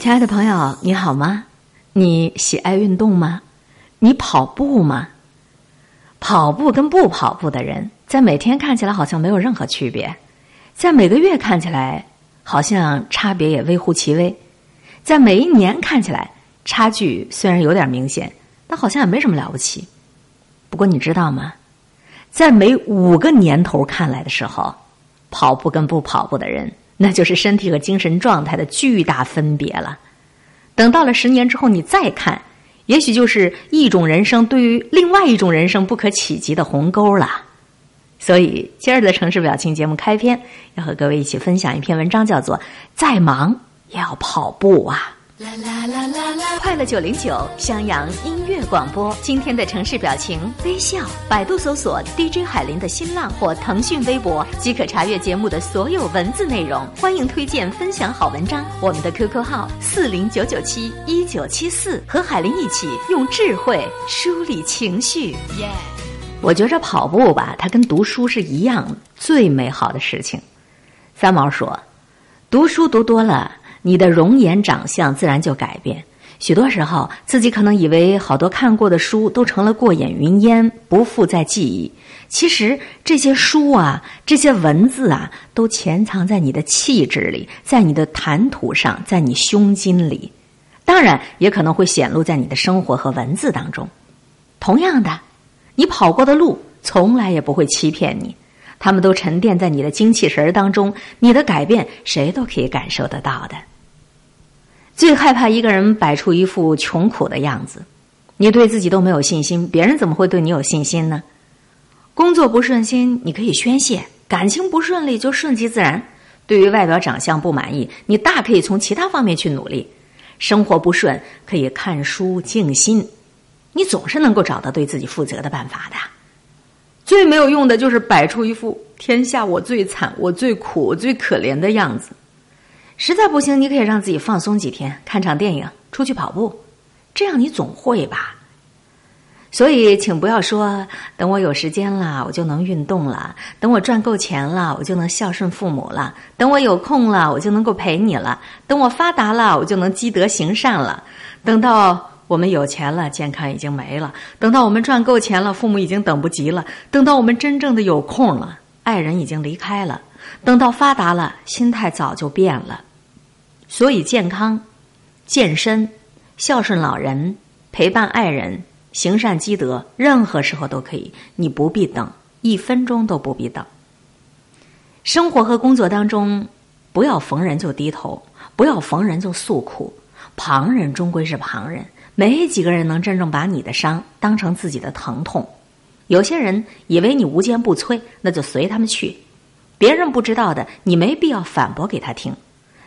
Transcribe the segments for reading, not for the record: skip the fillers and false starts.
亲爱的朋友，你好吗？你喜爱运动吗？你跑步吗？跑步跟不跑步的人，在每天看起来好像没有任何区别，在每个月看起来好像差别也微乎其微，在每一年看起来差距虽然有点明显，但好像也没什么了不起。不过你知道吗？在每5个年头看来的时候，跑步跟不跑步的人，那就是身体和精神状态的巨大分别了。等到了10年之后你再看，也许就是一种人生对于另外一种人生不可企及的鸿沟了。所以今儿的城市表情节目开篇，要和各位一起分享一篇文章，叫做《再忙也要跑步啊》。啦啦啦啦啦！快乐909襄阳音乐广播，今天的城市表情微笑。百度搜索 DJ 海林的新浪或腾讯微博，即可查阅节目的所有文字内容。欢迎推荐分享好文章。我们的 QQ 号409971974，和海林一起用智慧梳理情绪。耶！我觉着跑步吧，它跟读书是一样最美好的事情。三毛说：“读书读多了。”你的容颜长相自然就改变，许多时候自己可能以为好多看过的书都成了过眼云烟，不复在记忆。其实这些书啊，这些文字啊，都潜藏在你的气质里，在你的谈吐上，在你胸襟里，当然也可能会显露在你的生活和文字当中。同样的，你跑过的路从来也不会欺骗你，他们都沉淀在你的精气神当中，你的改变谁都可以感受得到的。最害怕一个人摆出一副穷苦的样子，你对自己都没有信心，别人怎么会对你有信心呢？工作不顺心你可以宣泄，感情不顺利就顺其自然，对于外表长相不满意，你大可以从其他方面去努力，生活不顺可以看书静心，你总是能够找到对自己负责的办法的。最没有用的就是摆出一副天下我最惨，我最苦，我最可怜的样子。实在不行，你可以让自己放松几天，看场电影，出去跑步，这样你总会吧。所以请不要说等我有时间了我就能运动了，等我赚够钱了我就能孝顺父母了，等我有空了我就能够陪你了，等我发达了我就能积德行善了，等到我们有钱了健康已经没了，等到我们赚够钱了父母已经等不及了，等到我们真正的有空了爱人已经离开了，等到发达了心态早就变了。所以健康、健身、孝顺老人、陪伴爱人、行善积德，任何时候都可以，你不必等，1分钟都不必等。生活和工作当中，不要逢人就低头，不要逢人就诉苦，旁人终归是旁人，没几个人能真正把你的伤当成自己的疼痛。有些人以为你无坚不摧，那就随他们去，别人不知道的，你没必要反驳给他听，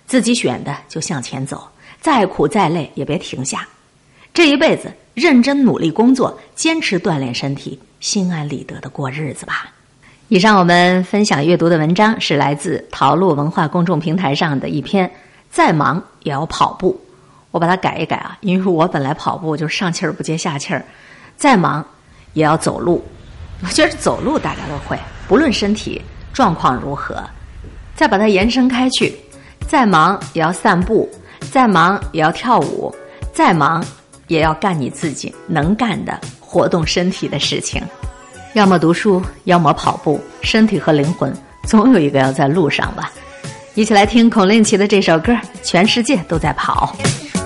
自己选的就向前走，再苦再累也别停下。这一辈子认真努力工作，坚持锻炼身体，心安理得的过日子吧。以上我们分享阅读的文章是来自淘路文化公众平台上的一篇《再忙也要跑步》，我把它改一改啊，因为我本来跑步就是上气儿不接下气儿，再忙也要走路。我觉得走路大家都会，不论身体状况如何。再把它延伸开去，再忙也要散步，再忙也要跳舞，再忙也要干你自己能干的活动身体的事情，要么读书，要么跑步，身体和灵魂总有一个要在路上吧。一起来听孔令奇的这首歌《全世界都在跑》。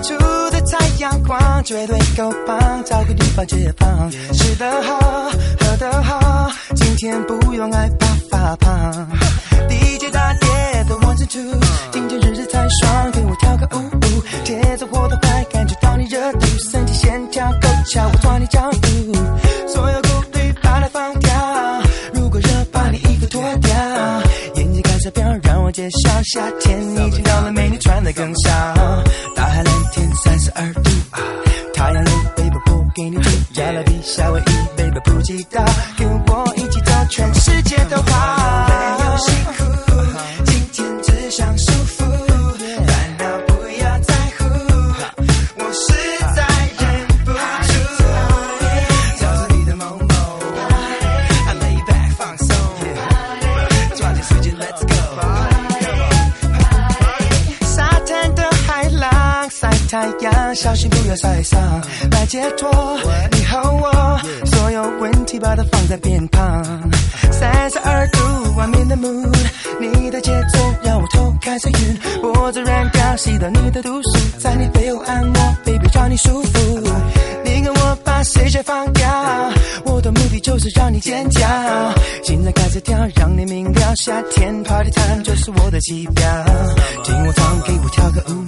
出的太阳光绝对够棒，找个地方解放，吃得好喝得好，今天不用害怕发胖。DJ 大碟的 one two， 今天日子太爽，给我跳个舞，节奏活得快，感觉到你热度，身体线条够巧，我抓你脚步，所有顾虑把它放掉，如果热把你衣服脱掉，眼睛看手表，让我介绍，夏天已经到了，美女穿得更少，大海蓝天32度，太阳落北部不给你住，亚拉比夏威夷北部不知道，跟我一起到全世界都跑，没有辛苦，今天只想舒服，烦恼不要在乎，我实在忍不住，告诉你的某某 lay back 放松，抓紧时间 let's go， 沙滩的海浪阳晒太阳，小心不要晒伤。来解脱，你和我，所有问题把它放在边旁。32度 ，I'm in the mood， 你的节奏让我头开始晕，我自然高吸到你的毒素，在你背后按摩 ，baby 让你舒服。你跟我把谁先放掉，我的目的就是让你尖叫。现在开始跳，让你明了，夏天 party time 就是我的指标。听我唱，给我跳个舞。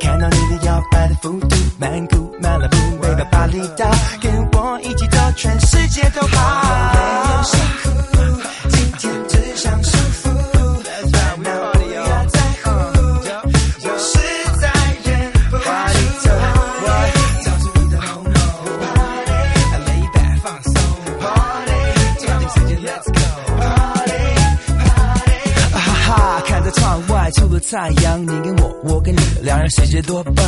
看到你的摇摆的幅度，曼谷、马拉布、北巴、巴厘岛，跟我一起走，全世界都好。没有辛苦，今天只想舒服，烦恼不要在乎，我实在忍不住。找出你的 home，party，lay back 放松 ，party， 抓紧时间 ，let's go，party，party。哈哈，看着窗外，除了太阳，你跟我。 我跟你两人谁觉得多棒？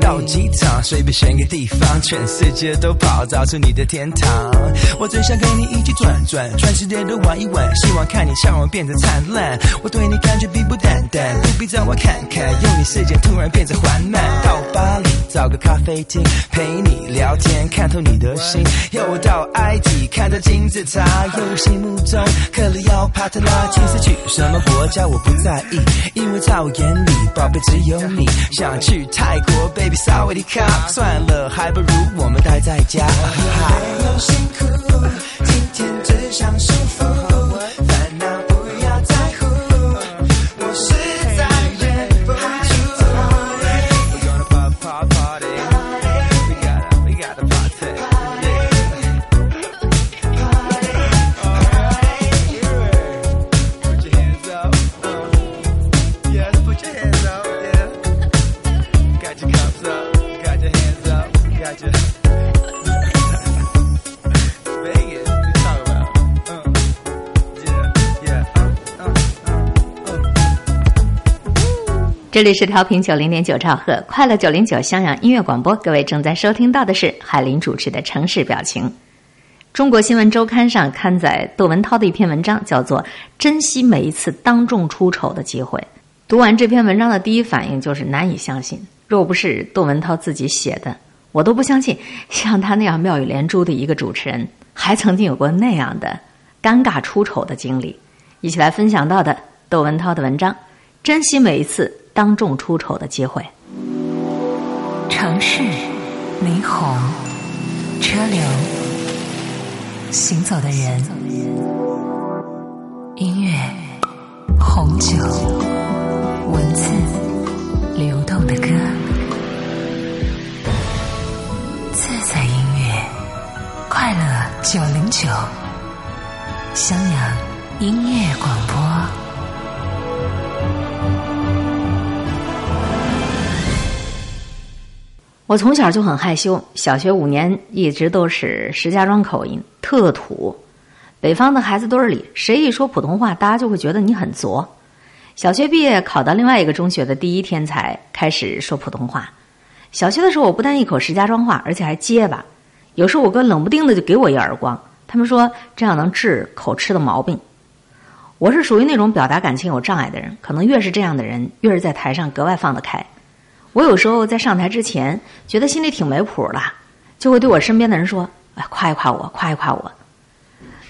到机场随便选个地方，全世界都跑，找出你的天堂。我最想跟你一起转转，全世界都玩一玩，希望看你笑容变得灿烂。我对你感觉并不淡淡，不必让我看看，用你视线突然变得缓慢。到巴黎找个咖啡厅，陪你聊天，看透你的心。又到埃及看着金字塔，又心目中克里奥帕特拉。其实去什么国家我不在意，因为在我眼里，宝贝。 只有你想去泰国 ，baby， 稍微的卡，算了，还不如我们待在家。没有辛苦，今天只想舒服，烦恼不要在乎，我实在忍不住。 这里是调频90.9兆赫快乐909襄阳音乐广播，各位正在收听到的是海林主持的《城市表情》。中国新闻周刊上刊载窦文涛的一篇文章，叫做《珍惜每一次当众出丑的机会》。读完这篇文章的第一反应就是难以相信，若不是窦文涛自己写的，我都不相信像他那样妙语连珠的一个主持人，还曾经有过那样的尴尬出丑的经历。一起来分享到的窦文涛的文章《珍惜每一次》。 当众出丑的机会。城市、霓虹、车流、行走的人、音乐、红酒、文字、流动的歌，自在音乐，快乐909，襄阳音乐广播。 我从小就很害羞，小学5年一直都是石家庄口音，特土。北方的孩子堆里，谁一说普通话，大家就会觉得你很拙。小学毕业考到另外一个中学的第一天才开始说普通话。小学的时候，我不但一口石家庄话，而且还结巴。有时候我哥冷不丁的就给我一耳光，他们说这样能治口吃的毛病。我是属于那种表达感情有障碍的人，可能越是这样的人，越是在台上格外放得开。 我有时候在上台之前，觉得心里挺没谱的，就会对我身边的人说：“哎，夸一夸我，夸一夸我。”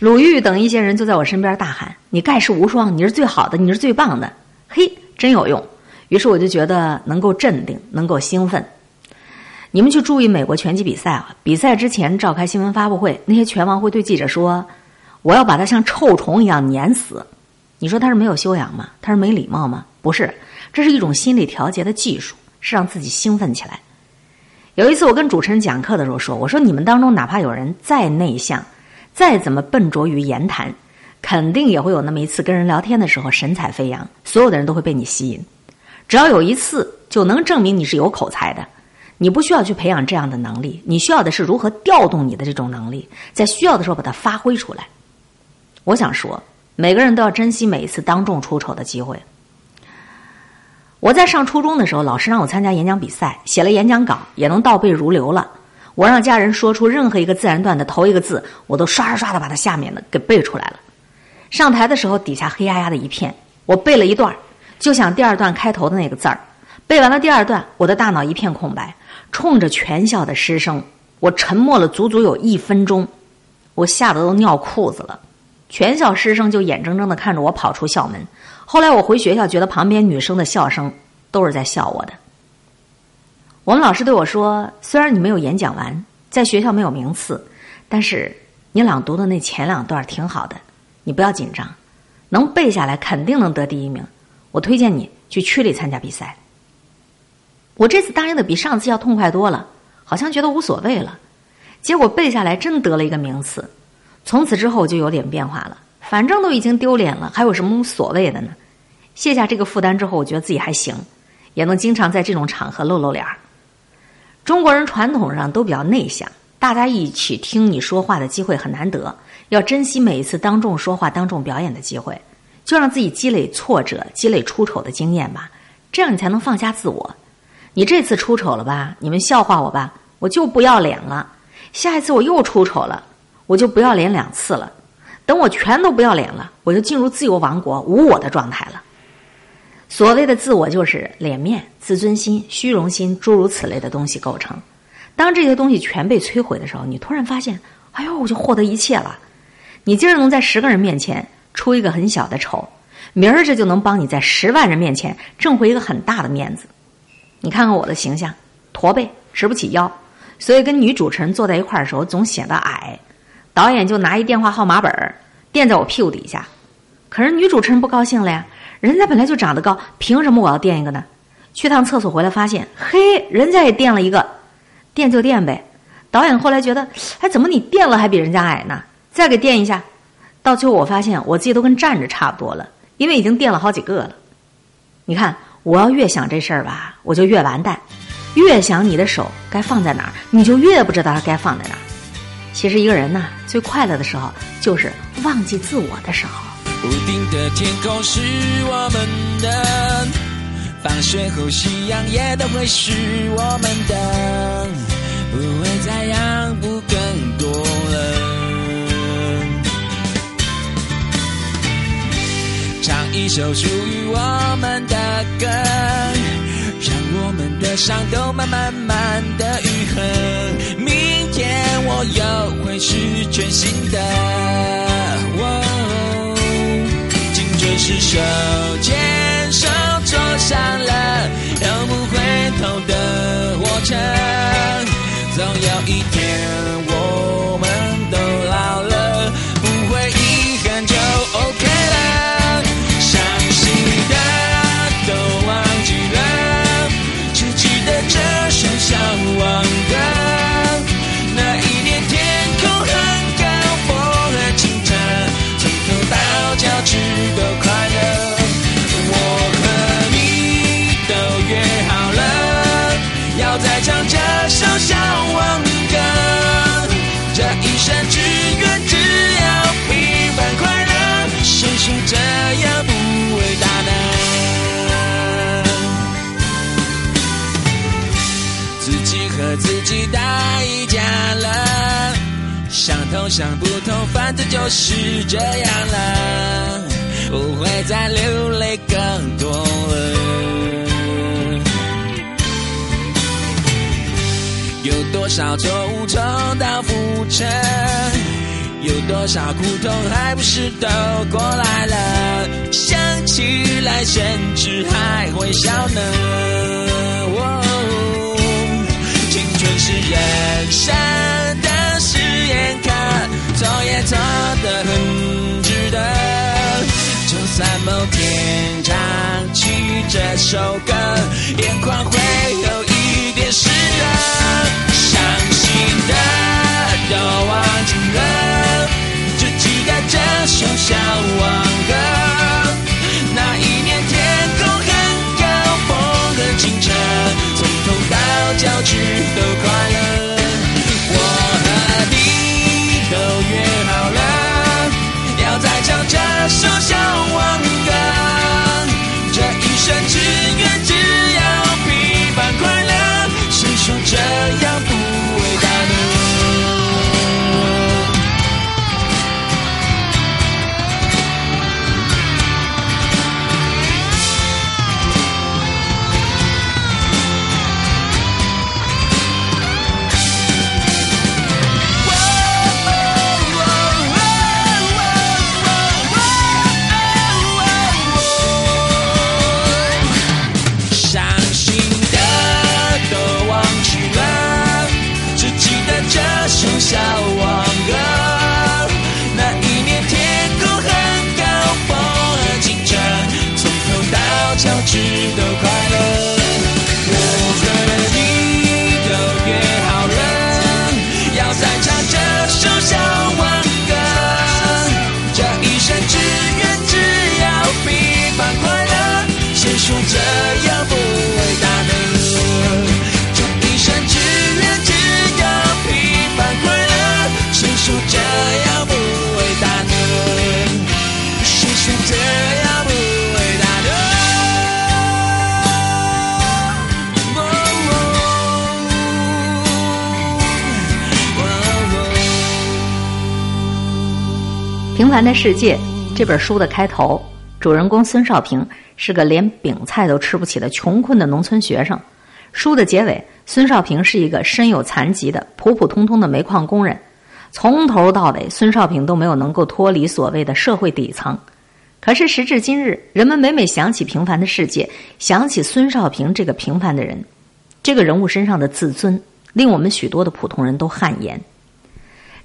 鲁豫等一些人就在我身边大喊：“你盖世无双，你是最好的，你是最棒的！”嘿，真有用。于是我就觉得能够镇定，能够兴奋。你们去注意美国拳击比赛啊，比赛之前召开新闻发布会，那些拳王会对记者说：“我要把他像臭虫一样碾死。”你说他是没有修养吗？他是没礼貌吗？不是，这是一种心理调节的技术。 是让自己兴奋起来。有一次，我跟主持人讲课的时候说：“我说你们当中哪怕有人再内向，再怎么笨拙于言谈，肯定也会有那么一次跟人聊天的时候神采飞扬，所有的人都会被你吸引。只要有一次，就能证明你是有口才的。你不需要去培养这样的能力，你需要的是如何调动你的这种能力，在需要的时候把它发挥出来。”我想说，每个人都要珍惜每一次当众出丑的机会。 我在上初中的时候，老师让我参加演讲比赛，写了演讲稿也能倒背如流了。我让家人说出任何一个自然段的头一个字，我都刷刷刷的把它下面的给背出来了。上台的时候，底下黑压压的一片，我背了一段，就想第2段开头的那个字儿，背完了第二段，我的大脑一片空白，冲着全校的师生，我沉默了足足有1分钟，我吓得都尿裤子了。全校师生就眼睁睁地看着我跑出校门。后来我回学校，觉得旁边女生的笑声都是在笑我的。我们老师对我说，虽然你没有演讲完，在学校没有名次，但是你朗读的那前2段挺好的，你不要紧张，能背下来肯定能得第一名，我推荐你去区里参加比赛。我这次答应的比上次要痛快多了，好像觉得无所谓了，结果背下来真得了一个名次。从此之后就有点变化了，反正都已经丢脸了，还有什么所谓的呢？卸下这个负担之后，我觉得自己还行，也能经常在这种场合露露脸。中国人传统上都比较内向，大家一起听你说话的机会很难得，要珍惜每一次当众说话、当众表演的机会，就让自己积累挫折、积累出丑的经验吧，这样你才能放下自我。你这次出丑了吧，你们笑话我吧，我就不要脸了，下一次我又出丑了，我就不要脸2次了，等我全都不要脸了，我就进入自由王国无我的状态了。所谓的自我就是脸面、自尊心、虚荣心诸如此类的东西构成，当这些东西全被摧毁的时候，你突然发现，哎呦，我就获得一切了。你今儿能在10个人面前出一个很小的丑，明儿这就能帮你在10万人面前挣回一个很大的面子。你看看我的形象，驼背，直不起腰，所以跟女主持人坐在一块的时候总显得矮。导演就拿一电话号码本垫在我屁股底下，可是女主持人不高兴了呀，人家本来就长得高，凭什么我要垫一个呢？去趟厕所回来发现，嘿，人家也垫了一个，垫就垫呗。导演后来觉得，哎，怎么你垫了还比人家矮呢？再给垫一下。到最后我发现我自己都跟站着差不多了，因为已经垫了好几个了。你看，我要越想这事儿吧，我就越完蛋。越想你的手该放在哪儿，你就越不知道它该放在哪儿。其实一个人呢，最快乐的时候就是忘记自我的时候。不定的天空是我们的，放学后夕阳也都会是我们的，不会再让步更多了。唱一首属于我们的歌，让我们的伤都慢慢的愈合。明天我又会是全新的，颈椎是手牵手坐上了永不回头的火车，总有一天我们都老了，不会遗憾就 OK 了，伤心的都忘记了，只记得这首向往的。自己打一架了，想通想不通，反正就是这样了，不会再流泪更多了。有多少错误重蹈覆辙，有多少苦痛还不是都过来了，想起来甚至还会笑呢。是人生的实验课，错也错得很值得，就算某天唱起这首歌，眼眶会有一点湿热，伤心的都忘记了，只记得这首向往歌，那一年天空很高，风很清澈，从头到脚趾都快首向往歌，这一生只愿只要平凡快乐，谁说这样不伟大呢？平凡的世界》这本书的开头，主人公孙少平是个连饼菜都吃不起的穷困的农村学生。书的结尾，孙少平是一个身有残疾的普普通通的煤矿工人。从头到尾，孙少平都没有能够脱离所谓的社会底层。可是时至今日，人们每每想起《平凡的世界》，想起孙少平这个平凡的人，这个人物身上的自尊，令我们许多的普通人都汗颜。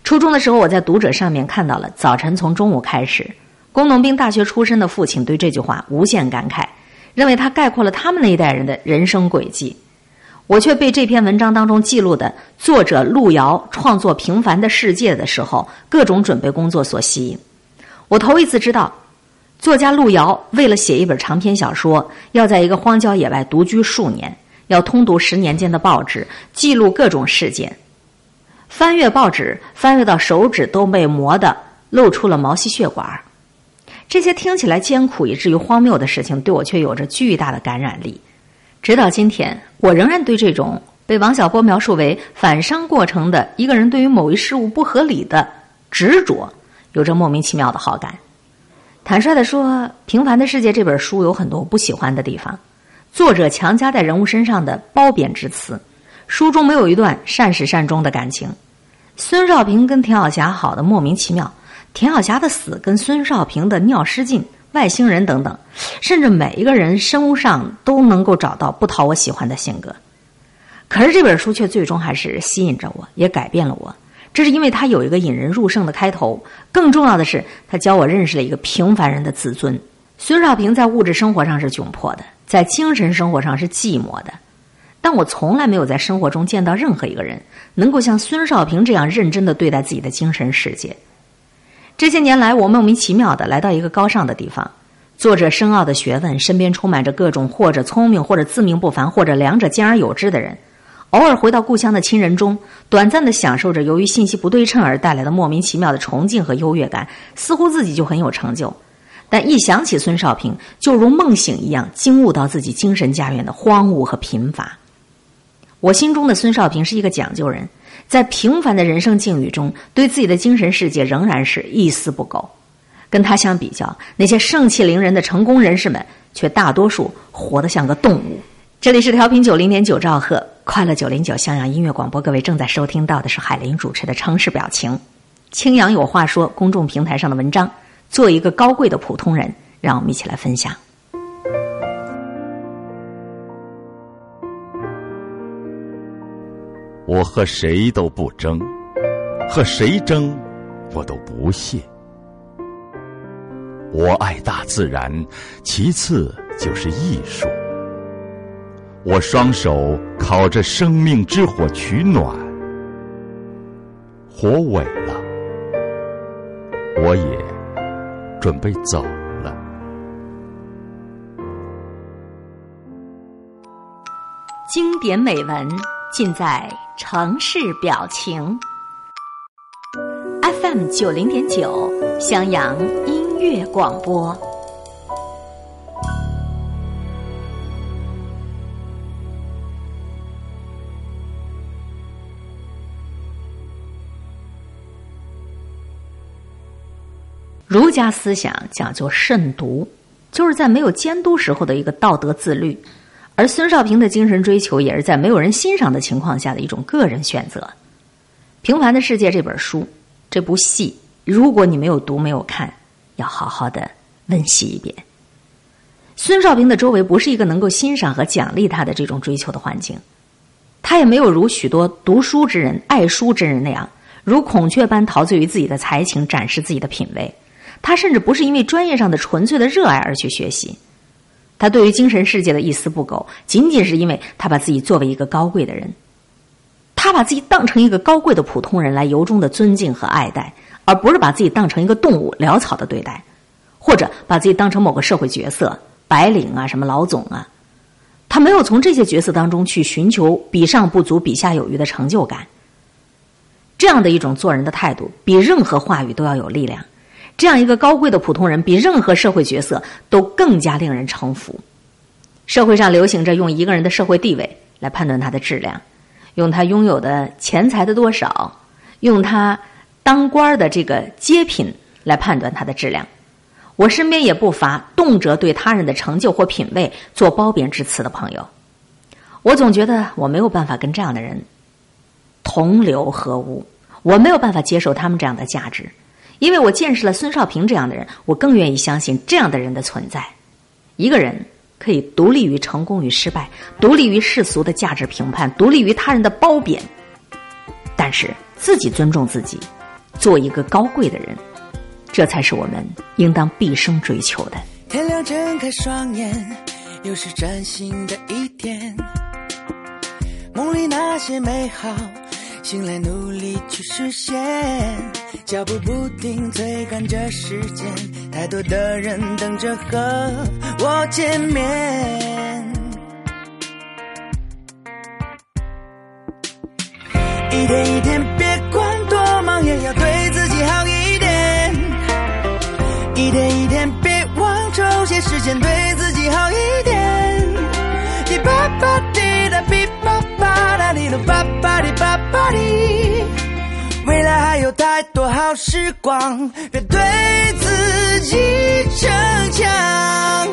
初中的时候，我在读者上面看到了早晨从中午开始，工农兵大学出身的父亲对这句话无限感慨，认为它概括了他们那一代人的人生轨迹。我却被这篇文章当中记录的作者路遥创作《平凡的世界》的时候各种准备工作所吸引。我头一次知道，作家路遥为了写一本长篇小说，要在一个荒郊野外独居数年，要通读10年间的报纸，记录各种事件。翻阅报纸，翻阅到手指都被磨得露出了毛细血管。这些听起来艰苦以至于荒谬的事情，对我却有着巨大的感染力。直到今天，我仍然对这种被王小波描述为反伤过程的一个人对于某一事物不合理的执着，有着莫名其妙的好感。坦率地说，《平凡的世界》这本书有很多我不喜欢的地方，作者强加在人物身上的褒贬之词，书中没有一段善始善终的感情。孙少平跟田晓霞好的莫名其妙，田晓霞的死跟孙少平的尿失禁、外星人等等，甚至每一个人身上都能够找到不讨我喜欢的性格。可是这本书却最终还是吸引着我，也改变了我。这是因为它有一个引人入胜的开头，更重要的是，它教我认识了一个平凡人的自尊。孙少平在物质生活上是窘迫的，在精神生活上是寂寞的。但我从来没有在生活中见到任何一个人能够像孙少平这样认真地对待自己的精神世界。这些年来，我莫名其妙地来到一个高尚的地方，作者深奥的学问，身边充满着各种或者聪明或者自命不凡或者两者兼而有之的人。偶尔回到故乡的亲人中，短暂地享受着由于信息不对称而带来的莫名其妙的崇敬和优越感，似乎自己就很有成就。但一想起孙少平，就如梦醒一样惊悟到自己精神家园的荒芜和贫乏。我心中的孙少平是一个讲究人，在平凡的人生境遇中，对自己的精神世界仍然是一丝不苟。跟他相比较，那些盛气凌人的成功人士们，却大多数活得像个动物。这里是调频90.9兆赫，快乐909襄阳音乐广播，各位正在收听到的是海林主持的《城市表情》。青阳有话说公众平台上的文章，做一个高贵的普通人，让我们一起来分享。我和谁都不争，和谁争我都不屑。我爱大自然，其次就是艺术。我双手烤着生命之火取暖，火萎了，我也准备走了。经典美文尽在城市表情 FM 90.9襄阳音乐广播。儒家思想讲究慎独，就是在没有监督时候的一个道德自律，而孙少平的精神追求也是在没有人欣赏的情况下的一种个人选择。《平凡的世界》这本书，这部戏，如果你没有读没有看，要好好的温习一遍。孙少平的周围不是一个能够欣赏和奖励他的这种追求的环境，他也没有如许多读书之人、爱书之人那样，如孔雀般陶醉于自己的才情，展示自己的品味。他甚至不是因为专业上的纯粹的热爱而去学习，他对于精神世界的一丝不苟，仅仅是因为他把自己作为一个高贵的人，他把自己当成一个高贵的普通人来由衷的尊敬和爱戴，而不是把自己当成一个动物潦草的对待，或者把自己当成某个社会角色，白领啊，什么老总啊。他没有从这些角色当中去寻求比上不足比下有余的成就感。这样的一种做人的态度，比任何话语都要有力量。这样一个高贵的普通人，比任何社会角色都更加令人臣服。社会上流行着用一个人的社会地位来判断他的质量，用他拥有的钱财的多少，用他当官的这个阶品来判断它的质量。我身边也不乏动辄对他人的成就或品味做褒贬之词的朋友，我总觉得我没有办法跟这样的人同流合污，我没有办法接受他们这样的价值，因为我见识了孙少平这样的人，我更愿意相信这样的人的存在。一个人可以独立于成功与失败，独立于世俗的价值评判，独立于他人的褒贬，但是自己尊重自己，做一个高贵的人，这才是我们应当毕生追求的。天亮睁开双眼，又是崭新的一天，梦里那些美好，醒来努力去实现，脚步不停催赶着时间，太多的人等着和我见面。一天一天别管多忙，也要对自己好一点，一天一天别忘抽些时间对自己好一点。滴吧吧滴答滴吧吧哒滴噜吧吧滴吧吧滴，未来还有太多好时光，别对自己逞强，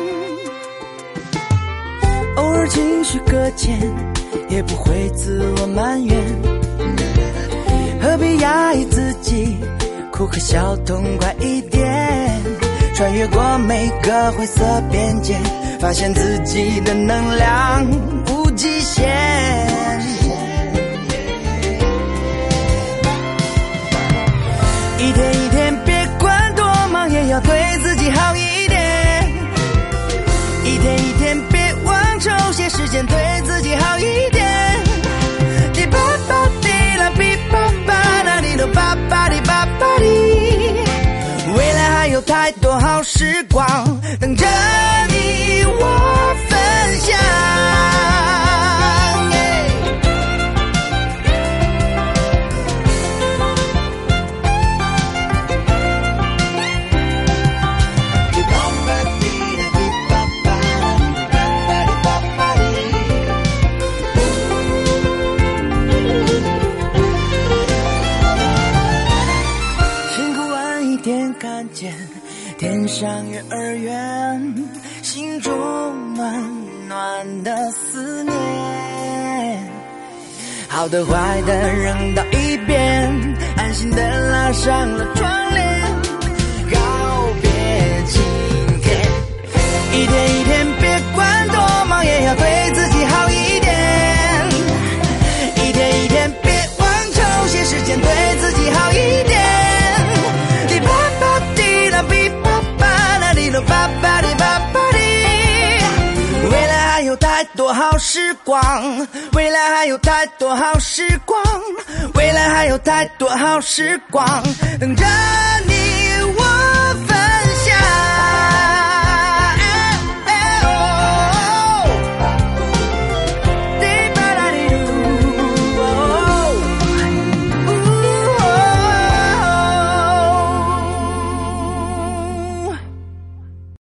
偶尔情绪搁浅也不会自我埋怨，何必压抑自己，哭和笑痛快一点，穿越过每个灰色边界，发现自己的能量无极限。一天一天别管多忙，也要对自己好一点，一天一天别忘抽些时间对自己好一点。巴巴地巴巴地，未来还有太多好时光等着你我分享。天上月儿圆，心中暖暖的思念，好的坏的扔到一边，安心的拉上了窗帘，告别今天。一天一天别管多忙，也要对自己好一点，一天一天别忘抽些时间对自己好一点。巴巴地巴巴地，未来还有太多好时光，未来还有太多好时光，未来还有太多好时光等着你。